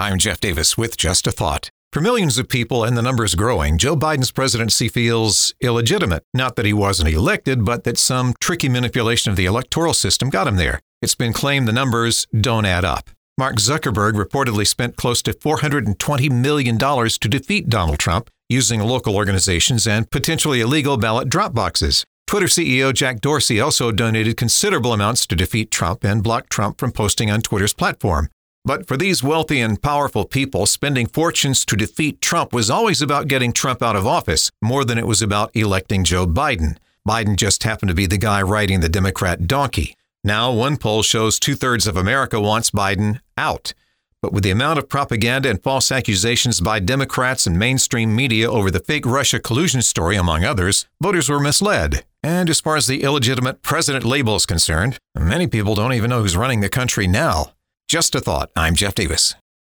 I'm Jeff Davis with Just a Thought. For millions of people, and the numbers growing, Joe Biden's presidency feels illegitimate. Not that he wasn't elected, but that some tricky manipulation of the electoral system got him there. It's been claimed the numbers don't add up. Mark Zuckerberg reportedly spent close to $420 million to defeat Donald Trump using local organizations and potentially illegal ballot drop boxes. Twitter CEO Jack Dorsey also donated considerable amounts to defeat Trump and block Trump from posting on Twitter's platform. But for these wealthy and powerful people, spending fortunes to defeat Trump was always about getting Trump out of office, more than it was about electing Joe Biden. Biden just happened to be the guy riding the Democrat donkey. Now, one poll shows 2/3 of America wants Biden out. But with the amount of propaganda and false accusations by Democrats and mainstream media over the fake Russia collusion story, among others, voters were misled. And as far as the illegitimate president label is concerned, many people don't even know who's running the country now. Just a Thought. I'm Jeff Davis.